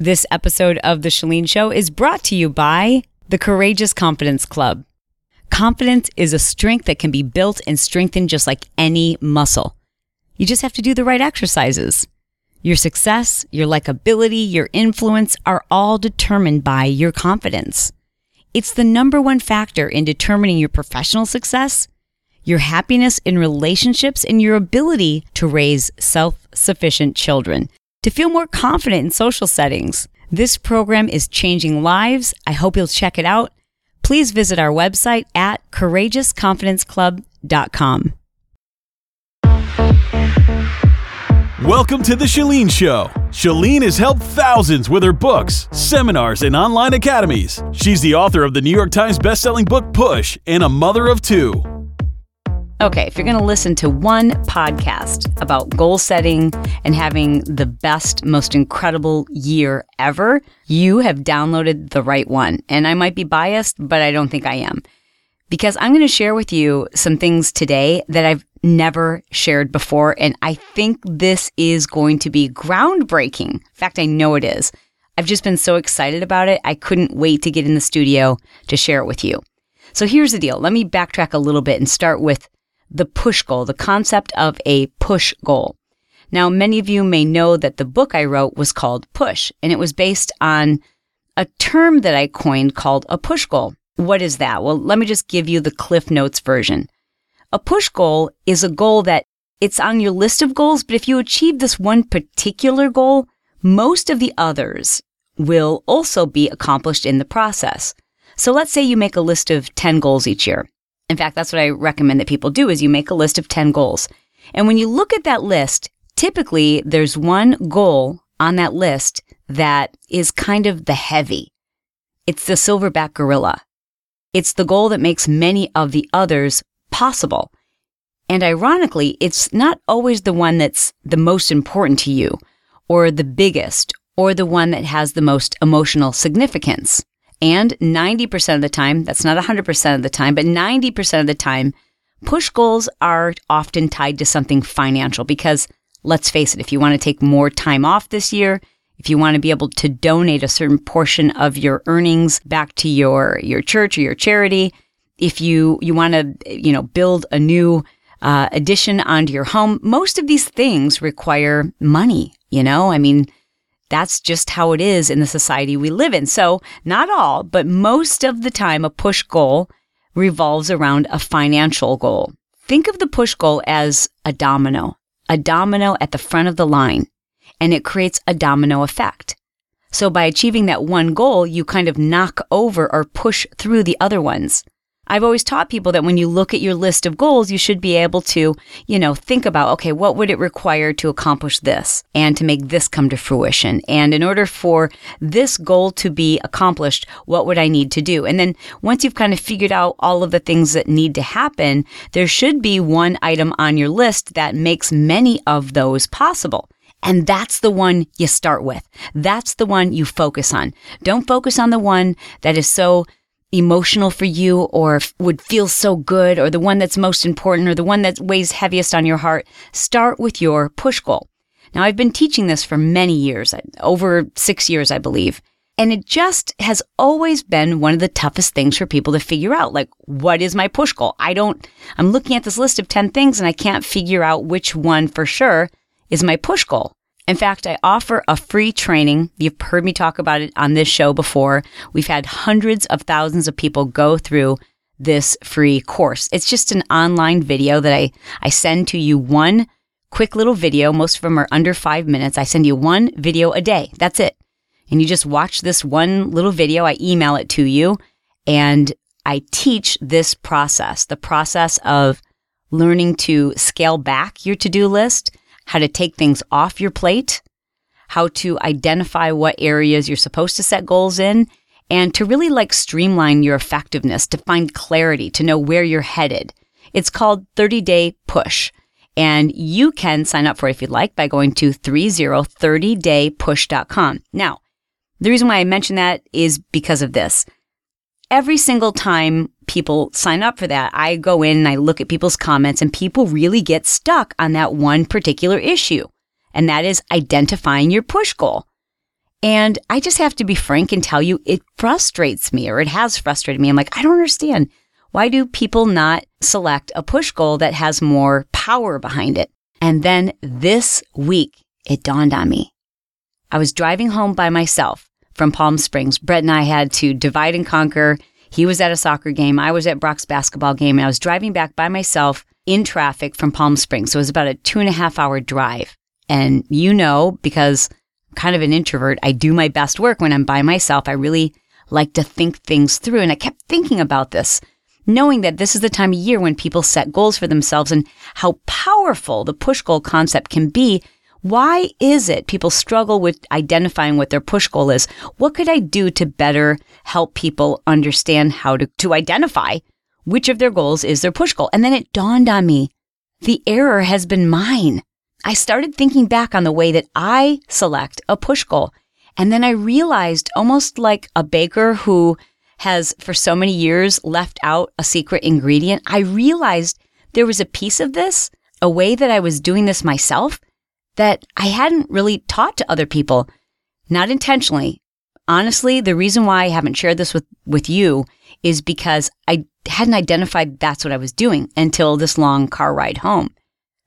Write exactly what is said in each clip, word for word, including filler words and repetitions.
This episode of The Chalene Show is brought to you by the Courageous Confidence Club. Confidence is a strength that can be built and strengthened just like any muscle. You just have to do the right exercises. Your success, your likability, your influence are all determined by your confidence. It's the number one factor in determining your professional success, your happiness in relationships, and your ability to raise self-sufficient children. To feel more confident in social settings, this program is changing lives. I hope you'll check it out. Please visit our website at courageous confidence club dot com. Welcome to The Chalene Show. Chalene has helped thousands with her books, seminars, and online academies. She's the author of the New York Times bestselling book, Push, and a mother of two. Okay, if you're going to listen to one podcast about goal setting and having the best, most incredible year ever, you have downloaded the right one. And I might be biased, but I don't think I am. Because I'm going to share with you some things today that I've never shared before. And I think this is going to be groundbreaking. In fact, I know it is. I've just been so excited about it. I couldn't wait to get in the studio to share it with you. So here's the deal. Let me backtrack a little bit and start with the push goal, the concept of a push goal. Now, many of you may know that the book I wrote was called Push, and it was based on a term that I coined called a push goal. What is that? Well, let me just give you the Cliff Notes version. A push goal is a goal that it's on your list of goals, but if you achieve this one particular goal, most of the others will also be accomplished in the process. So let's say you make a list of ten goals each year. In fact, that's what I recommend that people do, is you make a list of ten goals. And when you look at that list, typically there's one goal on that list that is kind of the heavy. It's the silverback gorilla. It's the goal that makes many of the others possible. And ironically, it's not always the one that's the most important to you, or the biggest, or the one that has the most emotional significance. And ninety percent of the time, that's not one hundred percent of the time, but ninety percent of the time, push goals are often tied to something financial because, let's face it, if you want to take more time off this year, if you want to be able to donate a certain portion of your earnings back to your, your church or your charity, if you, you want to, you know, build a new uh, addition onto your home, most of these things require money, you know, I mean, that's just how it is in the society we live in. So not all, but most of the time, a push goal revolves around a financial goal. Think of the push goal as a domino, a domino at the front of the line, and it creates a domino effect. So by achieving that one goal, you kind of knock over or push through the other ones. I've always taught people that when you look at your list of goals, you should be able to, you know, think about, okay, what would it require to accomplish this and to make this come to fruition? And in order for this goal to be accomplished, what would I need to do? And then once you've kind of figured out all of the things that need to happen, there should be one item on your list that makes many of those possible. And that's the one you start with. That's the one you focus on. Don't focus on the one that is so emotional for you or f- would feel so good, or the one that's most important, or the one that weighs heaviest on your heart. Start with your push goal. Now, I've been teaching this for many years, over six years, I believe. And it just has always been one of the toughest things for people to figure out. Like, what is my push goal? I don't, I'm looking at this list of ten things and I can't figure out which one for sure is my push goal. In fact, I offer a free training. You've heard me talk about it on this show before. We've had hundreds of thousands of people go through this free course. It's just an online video that I, I send to you, one quick little video. Most of them are under five minutes. I send you one video a day. That's it. And you just watch this one little video. I email it to you and I teach this process, the process of learning to scale back your to-do list, how to take things off your plate, how to identify what areas you're supposed to set goals in, and to really like streamline your effectiveness, to find clarity, to know where you're headed. It's called thirty day push. And you can sign up for it if you'd like by going to thirty thirty day push dot com. Now, the reason why I mention that is because of this. Every single time people sign up for that, I go in and I look at people's comments, and people really get stuck on that one particular issue. And that is identifying your push goal. And I just have to be frank and tell you, it frustrates me, or it has frustrated me. I'm like, I don't understand. Why do people not select a push goal that has more power behind it? And then this week, it dawned on me. I was driving home by myself from Palm Springs. Brett and I had to divide and conquer. He was at a soccer game. I was at Brock's basketball game. And I was driving back by myself in traffic from Palm Springs. So it was about a two and a half hour drive. And you know, because I'm kind of an introvert, I do my best work when I'm by myself. I really like to think things through. And I kept thinking about this, knowing that this is the time of year when people set goals for themselves and how powerful the push goal concept can be. Why is it people struggle with identifying what their push goal is? What could I do to better help people understand how to, to identify which of their goals is their push goal? And then it dawned on me, the error has been mine. I started thinking back on the way that I select a push goal. And then I realized, almost like a baker who has for so many years left out a secret ingredient, I realized there was a piece of this, a way that I was doing this myself, that I hadn't really taught to other people, not intentionally. Honestly, the reason why I haven't shared this with, with you is because I hadn't identified that's what I was doing until this long car ride home.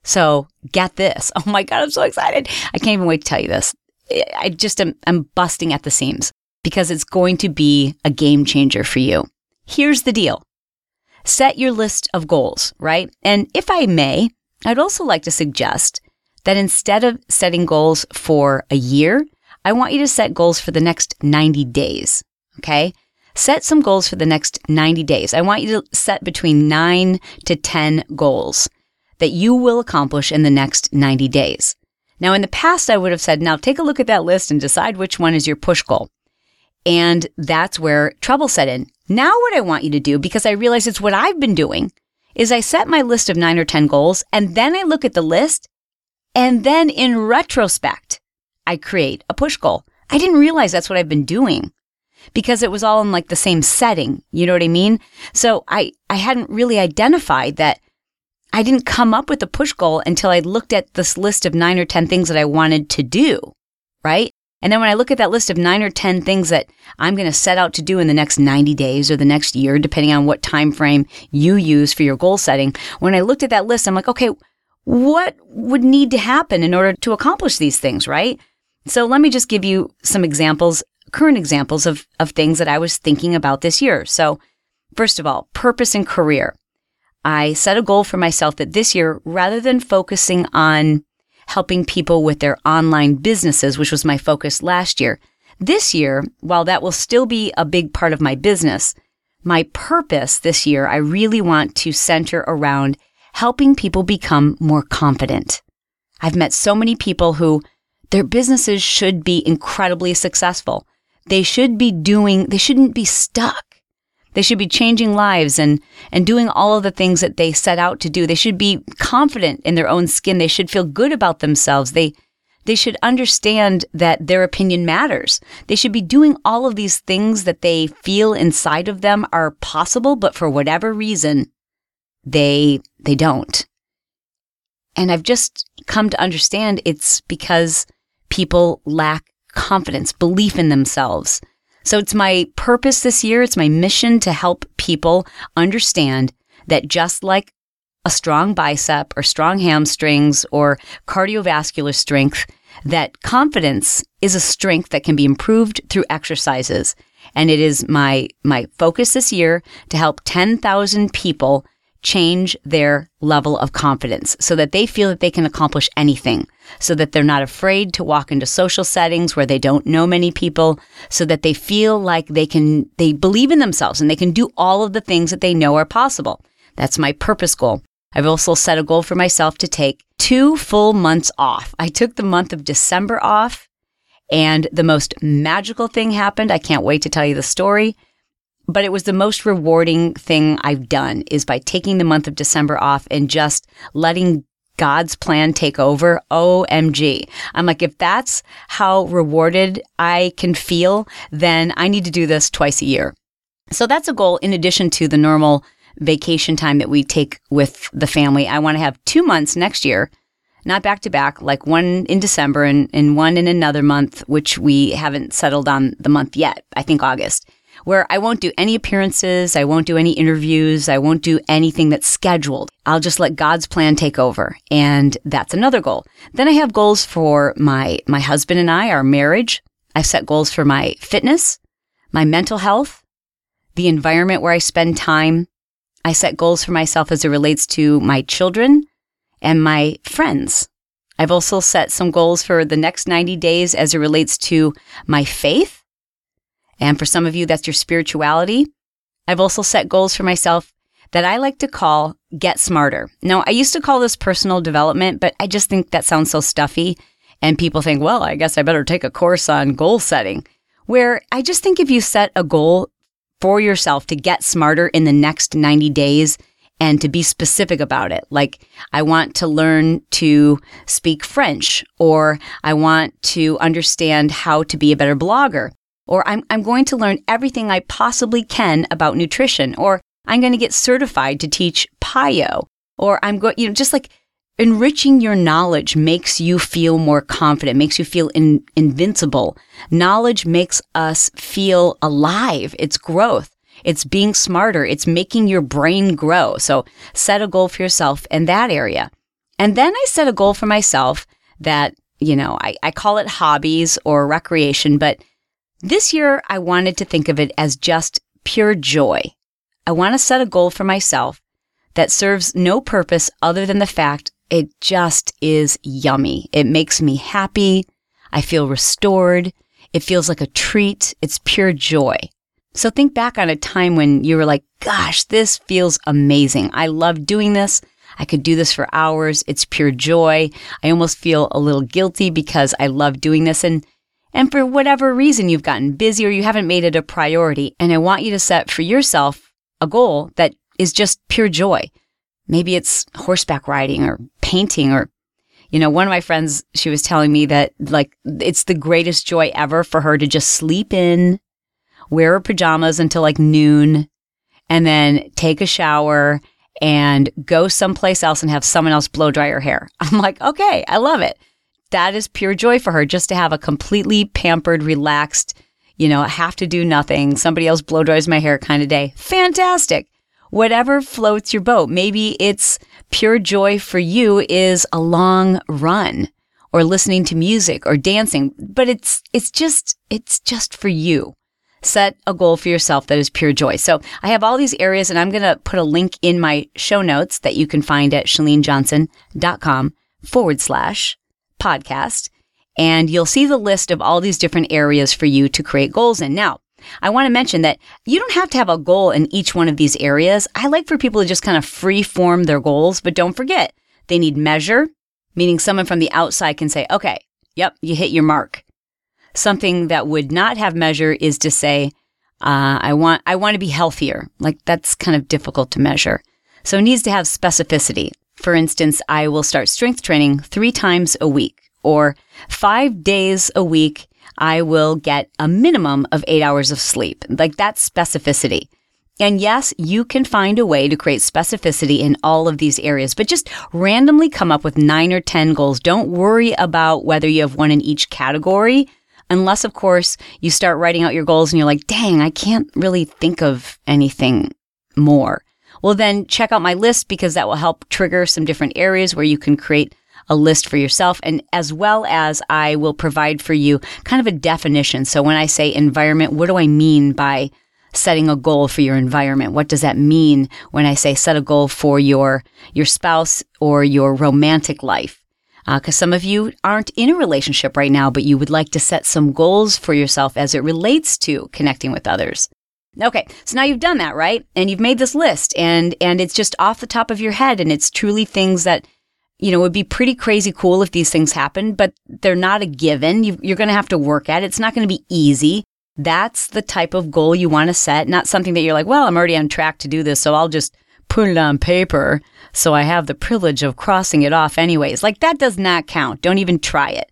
So get this. Oh my God, I'm so excited. I can't even wait to tell you this. I just am I'm busting at the seams because it's going to be a game changer for you. Here's the deal. Set your list of goals, right? And if I may, I'd also like to suggest that instead of setting goals for a year, I want you to set goals for the next ninety days, okay? Set some goals for the next ninety days. I want you to set between nine to ten goals that you will accomplish in the next ninety days. Now, in the past, I would have said, now take a look at that list and decide which one is your push goal. And that's where trouble set in. Now what I want you to do, because I realize it's what I've been doing, is I set my list of nine or ten goals, and then I look at the list, and then in retrospect, I create a push goal. I didn't realize that's what I've been doing because it was all in like the same setting. You know what I mean? So I, I hadn't really identified that I didn't come up with a push goal until I looked at this list of nine or ten things that I wanted to do, right? And then when I look at that list of nine or ten things that I'm going to set out to do in the next ninety days or the next year, depending on what time frame you use for your goal setting, when I looked at that list, I'm like, okay, what would need to happen in order to accomplish these things, right? So let me just give you some examples, current examples of, of things that I was thinking about this year. So first of all, purpose and career. I set a goal for myself that this year, rather than focusing on helping people with their online businesses, which was my focus last year, this year, while that will still be a big part of my business, my purpose this year, I really want to center around helping people become more confident. I've met so many people who their businesses should be incredibly successful. They should be doing, they shouldn't be stuck. They should be changing lives and, and doing all of the things that they set out to do. They should be confident in their own skin. They should feel good about themselves. They, they should understand that their opinion matters. They should be doing all of these things that they feel inside of them are possible, but for whatever reason, They they don't. And I've just come to understand it's because people lack confidence, belief in themselves. So it's my purpose this year, it's my mission to help people understand that just like a strong bicep or strong hamstrings or cardiovascular strength, that confidence is a strength that can be improved through exercises. And it is my my focus this year to help ten thousand people change their level of confidence so that they feel that they can accomplish anything, so that they're not afraid to walk into social settings where they don't know many people, so that they feel like they can, they believe in themselves and they can do all of the things that they know are possible. That's my purpose goal. I've also set a goal for myself to take two full months off. I took the month of December off, and the most magical thing happened. I can't wait to tell you the story. But it was the most rewarding thing I've done, is by taking the month of December off and just letting God's plan take over. O M G. I'm like, if that's how rewarded I can feel, then I need to do this twice a year. So that's a goal in addition to the normal vacation time that we take with the family. I want to have two months next year not back to back, like one in December and, and one in another month, which we haven't settled on the month yet, I think August, where I won't do any appearances, I won't do any interviews, I won't do anything that's scheduled. I'll just let God's plan take over. And that's another goal. Then I have goals for my, my husband and I, our marriage. I've set goals for my fitness, my mental health, the environment where I spend time. I set goals for myself as it relates to my children and my friends. I've also set some goals for the next ninety days as it relates to my faith. And for some of you, that's your spirituality. I've also set goals for myself that I like to call Get Smarter. Now, I used to call this personal development, but I just think that sounds so stuffy. And people think, well, I guess I better take a course on goal setting. Where I just think if you set a goal for yourself to get smarter in the next ninety days and to be specific about it. Like, I want to learn to speak French, or I want to understand how to be a better blogger, or I'm, I'm going to learn everything I possibly can about nutrition, or I'm going to get certified to teach P I Y O, or I'm going, you know, just like enriching your knowledge makes you feel more confident, makes you feel in, invincible. Knowledge makes us feel alive. It's growth. It's being smarter. It's making your brain grow. So set a goal for yourself in that area. And then I set a goal for myself that, you know, I, I call it hobbies or recreation, but this year I wanted to think of it as just pure joy. I want to set a goal for myself that serves no purpose other than the fact it just is yummy. It makes me happy. I feel restored. It feels like a treat. It's pure joy. So think back on a time when you were like, gosh, this feels amazing. I love doing this. I could do this for hours. It's pure joy. I almost feel a little guilty because I love doing this. And and for whatever reason, you've gotten busy or you haven't made it a priority. And I want you to set for yourself a goal that is just pure joy. Maybe it's horseback riding or painting, or, you know, one of my friends, she was telling me that, like, it's the greatest joy ever for her to just sleep in, wear her pajamas until like noon, and then take a shower and go someplace else and have someone else blow dry her hair. I'm like, okay, I love it. That is pure joy for her, just to have a completely pampered, relaxed, you know, have to do nothing, somebody else blow dries my hair kind of day. Fantastic. Whatever floats your boat. Maybe it's pure joy for you is a long run or listening to music or dancing, but it's, it's just, it's just for you. Set a goal for yourself that is pure joy. So I have all these areas, and I'm going to put a link in my show notes that you can find at chalenejohnson.com forward slash podcast. And you'll see the list of all these different areas for you to create goals in. Now, I want to mention that you don't have to have a goal in each one of these areas. I like for people to just kind of free form their goals, but don't forget, they need measure, meaning someone from the outside can say, okay, yep, you hit your mark. Something that would not have measure is to say, uh, I want I want to be healthier. Like, that's kind of difficult to measure. So it needs to have specificity. For instance, I will start strength training three times a week, or five days a week I will get a minimum of eight hours of sleep. Like, that's specificity. And yes, you can find a way to create specificity in all of these areas, but just randomly come up with nine or ten goals. Don't worry about whether you have one in each category, unless, of course, you start writing out your goals and you're like, dang, I can't really think of anything more. Well, then check out my list, because that will help trigger some different areas where you can create a list for yourself, and as well as I will provide for you kind of a definition. So when I say environment, what do I mean by setting a goal for your environment? What does that mean when I say set a goal for your your spouse or your romantic life? Because uh, some of you aren't in a relationship right now, but you would like to set some goals for yourself as it relates to connecting with others. Okay, so now you've done that, right? And you've made this list, and and it's just off the top of your head, and it's truly things that, you know, it would be pretty crazy cool if these things happen, but they're not a given. You, you're going to have to work at it. It's not going to be easy. That's the type of goal you want to set, not something that you're like, well, I'm already on track to do this, so I'll just put it on paper so I have the privilege of crossing it off anyways. Like, that does not count. Don't even try it.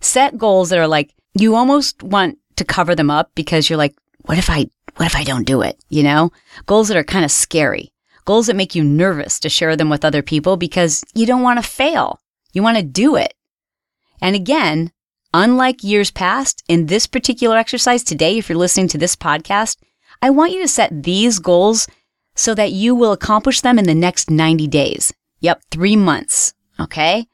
Set goals that are like, you almost want to cover them up because you're like, what if I, what if I don't do it? You know, goals that are kind of scary. Goals that make you nervous to share them with other people because you don't want to fail. You want to do it. And again, unlike years past, in this particular exercise today, if you're listening to this podcast, I want you to set these goals so that you will accomplish them in the next ninety days. Yep, three months. Okay?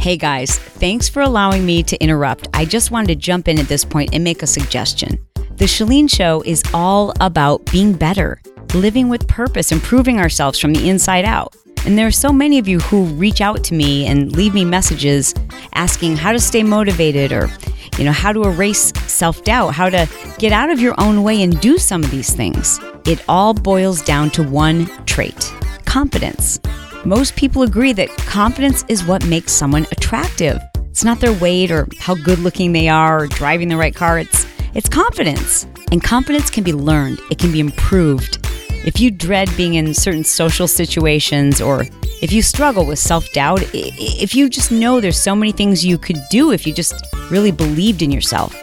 Hey guys, thanks for allowing me to interrupt. I just wanted to jump in at this point and make a suggestion. The Chalene Show is all about being better, living with purpose, improving ourselves from the inside out. And there are so many of you who reach out to me and leave me messages asking how to stay motivated, or, you know, how to erase self-doubt, how to get out of your own way and do some of these things. It all boils down to one trait: confidence. Most people agree that confidence is what makes someone attractive. It's not their weight or how good looking they are or driving the right car. It's, it's confidence. And confidence can be learned. It can be improved. If you dread being in certain social situations, or if you struggle with self-doubt, if you just know there's so many things you could do if you just really believed in yourself,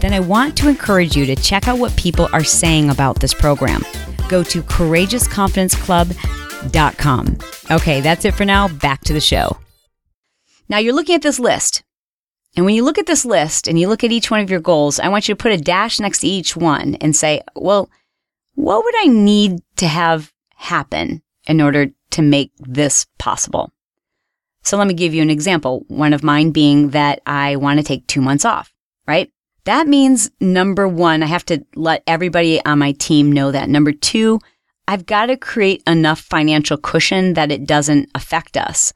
then I want to encourage you to check out what people are saying about this program. Go to courageous confidence club dot com. Okay, that's it for now. Back to the show. Now you're looking at this list. And when you look at this list and you look at each one of your goals, I want you to put a dash next to each one and say, well, what would I need to have happen in order to make this possible? So let me give you an example. One of mine being that I want to take two months off, right? That means, number one, I have to let everybody on my team know that. Number two, I've got to create enough financial cushion that it doesn't affect us.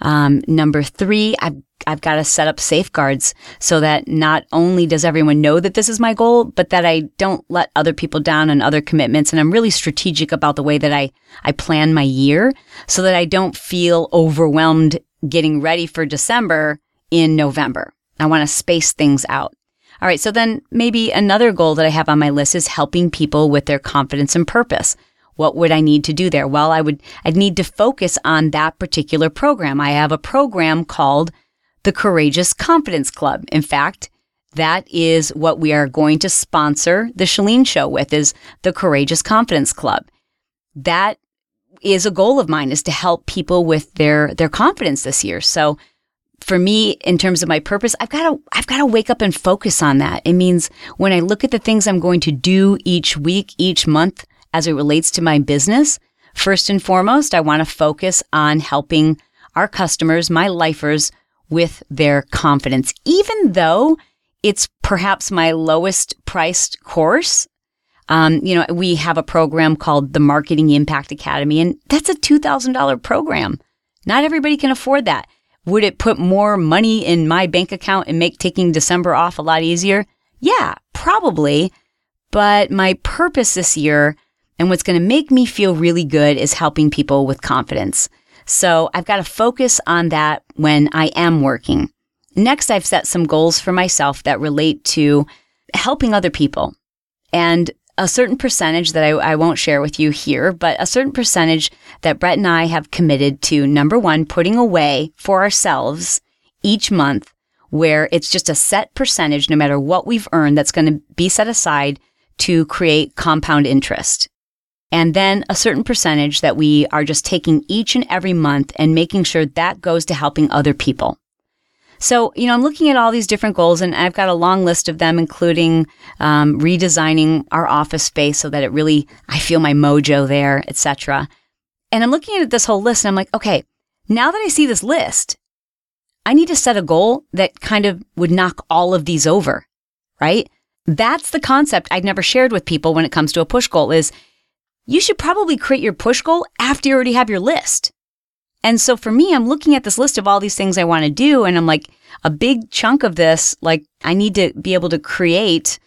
Um, number three, I've, I've got to set up safeguards so that not only does everyone know that this is my goal, but that I don't let other people down on other commitments. And I'm really strategic about the way that I, I plan my year so that I don't feel overwhelmed getting ready for December in November. I want to space things out. All right. So then maybe another goal that I have on my list is helping people with their confidence and purpose. What would I need to do there? Well, I would, I'd need to focus on that particular program. I have a program called the Courageous Confidence Club. In fact, that is what we are going to sponsor the Chalene Show with, is the Courageous Confidence Club. That is a goal of mine, is to help people with their, their confidence this year. So for me, in terms of my purpose, I've got to, I've got to wake up and focus on that. It means when I look at the things I'm going to do each week, each month, as it relates to my business, first and foremost, I want to focus on helping our customers, my lifers, with their confidence. Even though it's perhaps my lowest priced course, um, you know, we have a program called the Marketing Impact Academy, and that's a two thousand dollars program. Not everybody can afford that. Would it put more money in my bank account and make taking December off a lot easier? Yeah, probably. But my purpose this year, and what's going to make me feel really good, is helping people with confidence. So I've got to focus on that when I am working. Next, I've set some goals for myself that relate to helping other people. And a certain percentage that I, I won't share with you here, but a certain percentage that Brett and I have committed to, number one, putting away for ourselves each month, where it's just a set percentage, no matter what we've earned, that's going to be set aside to create compound interest. And then a certain percentage that we are just taking each and every month and making sure that goes to helping other people. So, you know, I'm looking at all these different goals, and I've got a long list of them, including um, redesigning our office space so that it really, I feel my mojo there, et cetera. And I'm looking at this whole list, and I'm like, okay, now that I see this list, I need to set a goal that kind of would knock all of these over, right? That's the concept I've never shared with people when it comes to a push goal, is you should probably create your push goal after you already have your list. And so for me, I'm looking at this list of all these things I want to do, and I'm like, a big chunk of this, like, I need to be able to create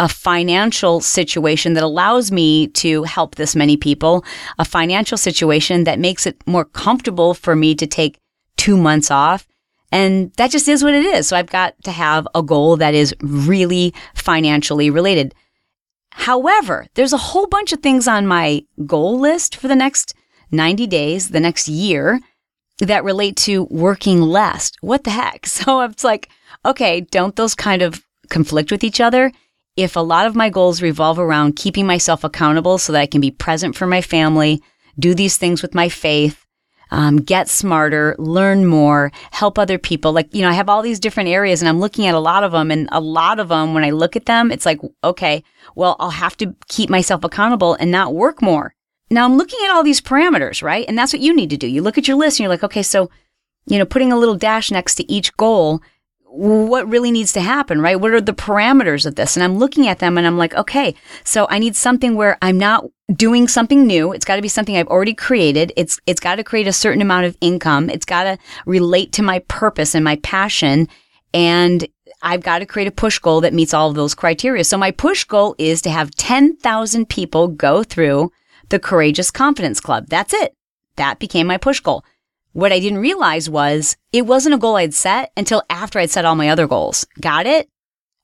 a financial situation that allows me to help this many people, a financial situation that makes it more comfortable for me to take two months off. And that just is what it is. So I've got to have a goal that is really financially related. However, there's a whole bunch of things on my goal list for the next ninety days, the next year, that relate to working less. What the heck? So it's like, okay, don't those kind of conflict with each other? If a lot of my goals revolve around keeping myself accountable so that I can be present for my family, do these things with my faith, um, get smarter, learn more, help other people. Like, you know, I have all these different areas and I'm looking at a lot of them, and a lot of them, when I look at them, it's like, okay, well, I'll have to keep myself accountable and not work more. Now I'm looking at all these parameters, right? And that's what you need to do. You look at your list and you're like, okay, so, you know, putting a little dash next to each goal, what really needs to happen, right? What are the parameters of this? And I'm looking at them and I'm like, okay, so I need something where I'm not doing something new. It's got to be something I've already created. It's It's got to create a certain amount of income. It's got to relate to my purpose and my passion. And I've got to create a push goal that meets all of those criteria. So my push goal is to have ten thousand people go through the Courageous Confidence Club. That's it. That became my push goal. What I didn't realize was it wasn't a goal I'd set until after I'd set all my other goals. Got it?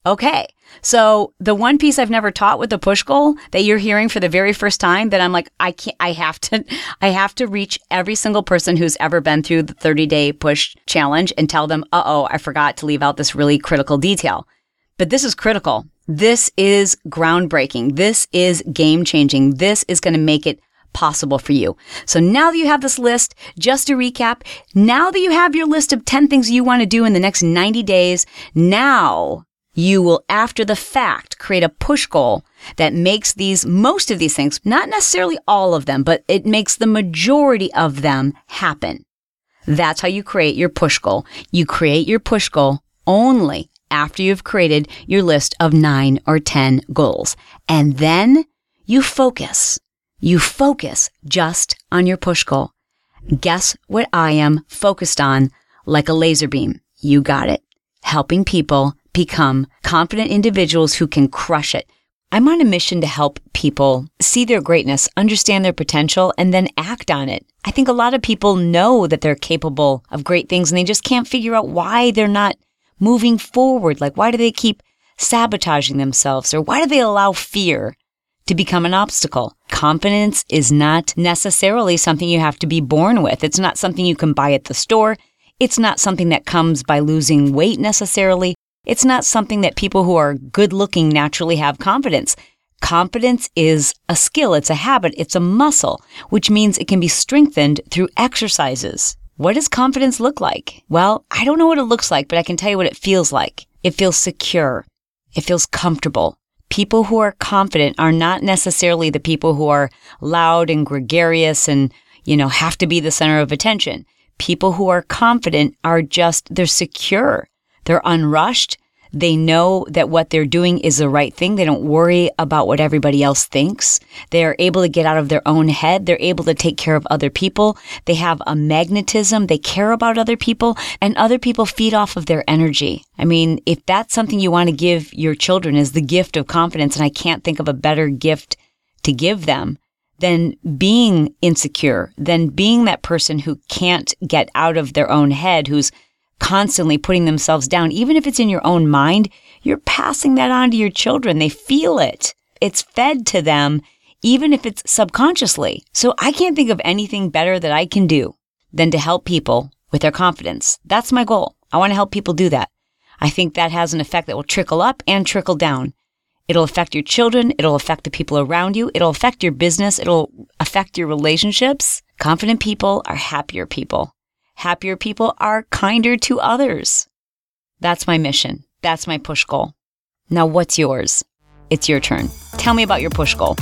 Okay. So the one piece I've never taught with the push goal that you're hearing for the very first time, that I'm like, I can't, I have to, I have to reach every single person who's ever been through the thirty day push challenge and tell them, uh-oh, I forgot to leave out this really critical detail. But this is critical. This is groundbreaking. This is game changing. This is going to make it possible for you. So now that you have this list, just to recap, now that you have your list of ten things you want to do in the next ninety days, now you will, after the fact, create a push goal that makes these, most of these things, not necessarily all of them, but it makes the majority of them happen. That's how you create your push goal. You create your push goal only after you've created your list of nine or ten goals. And then you focus. You focus just on your push goal. Guess what I am focused on like a laser beam? You got it. Helping people become confident individuals who can crush it. I'm on a mission to help people see their greatness, understand their potential, and then act on it. I think a lot of people know that they're capable of great things and they just can't figure out why they're not moving forward. Like, why do they keep sabotaging themselves? Or why do they allow fear to become an obstacle? Confidence is not necessarily something you have to be born with. It's not something you can buy at the store. It's not something that comes by losing weight necessarily. It's not something that people who are good looking naturally have confidence. Confidence is a skill. It's a habit. It's a muscle, which means it can be strengthened through exercises. What does confidence look like? Well, I don't know what it looks like, but I can tell you what it feels like. It feels secure. It feels comfortable. People who are confident are not necessarily the people who are loud and gregarious and, you know, have to be the center of attention. People who are confident are just, they're secure. They're unrushed. They know that what they're doing is the right thing. They don't worry about what everybody else thinks. They are able to get out of their own head. They're able to take care of other people. They have a magnetism. They care about other people, and other people feed off of their energy. I mean, if that's something you want to give your children, is the gift of confidence, and I can't think of a better gift to give them than being insecure, than being that person who can't get out of their own head, who's constantly putting themselves down. Even if it's in your own mind, you're passing that on to your children. They feel it. It's fed to them, even if it's subconsciously. So I can't think of anything better that I can do than to help people with their confidence. That's my goal. I want to help people do that. I think that has an effect that will trickle up and trickle down. It'll affect your children. It'll affect the people around you. It'll affect your business. It'll affect your relationships. Confident people are happier people. Happier people are kinder to others. That's my mission. That's my push goal. Now, what's yours? It's your turn. Tell me about your push goal.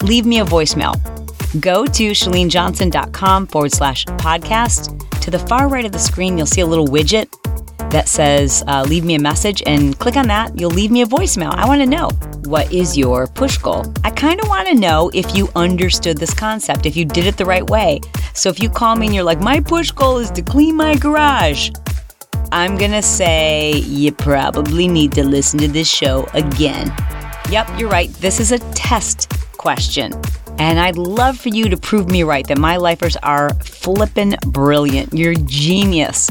Leave me a voicemail. Go to chalenejohnson.com forward slash podcast. To the far right of the screen, you'll see a little widget that says, uh, leave me a message, and click on that. You'll leave me a voicemail. I want to know, what is your push goal? I kind of want to know if you understood this concept, if you did it the right way. So if you call me and you're like, my push goal is to clean my garage, I'm going to say, you probably need to listen to this show again. Yep, you're right. This is a test question. And I'd love for you to prove me right, that my lifers are flippin' brilliant. You're genius.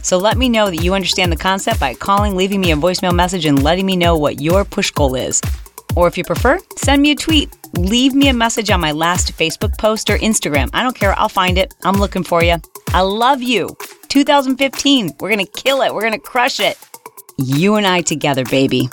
So let me know that you understand the concept by calling, leaving me a voicemail message, and letting me know what your push goal is. Or if you prefer, send me a tweet. Leave me a message on my last Facebook post or Instagram. I don't care. I'll find it. I'm looking for you. I love you. twenty fifteen. We're going to kill it. We're going to crush it. You and I together, baby.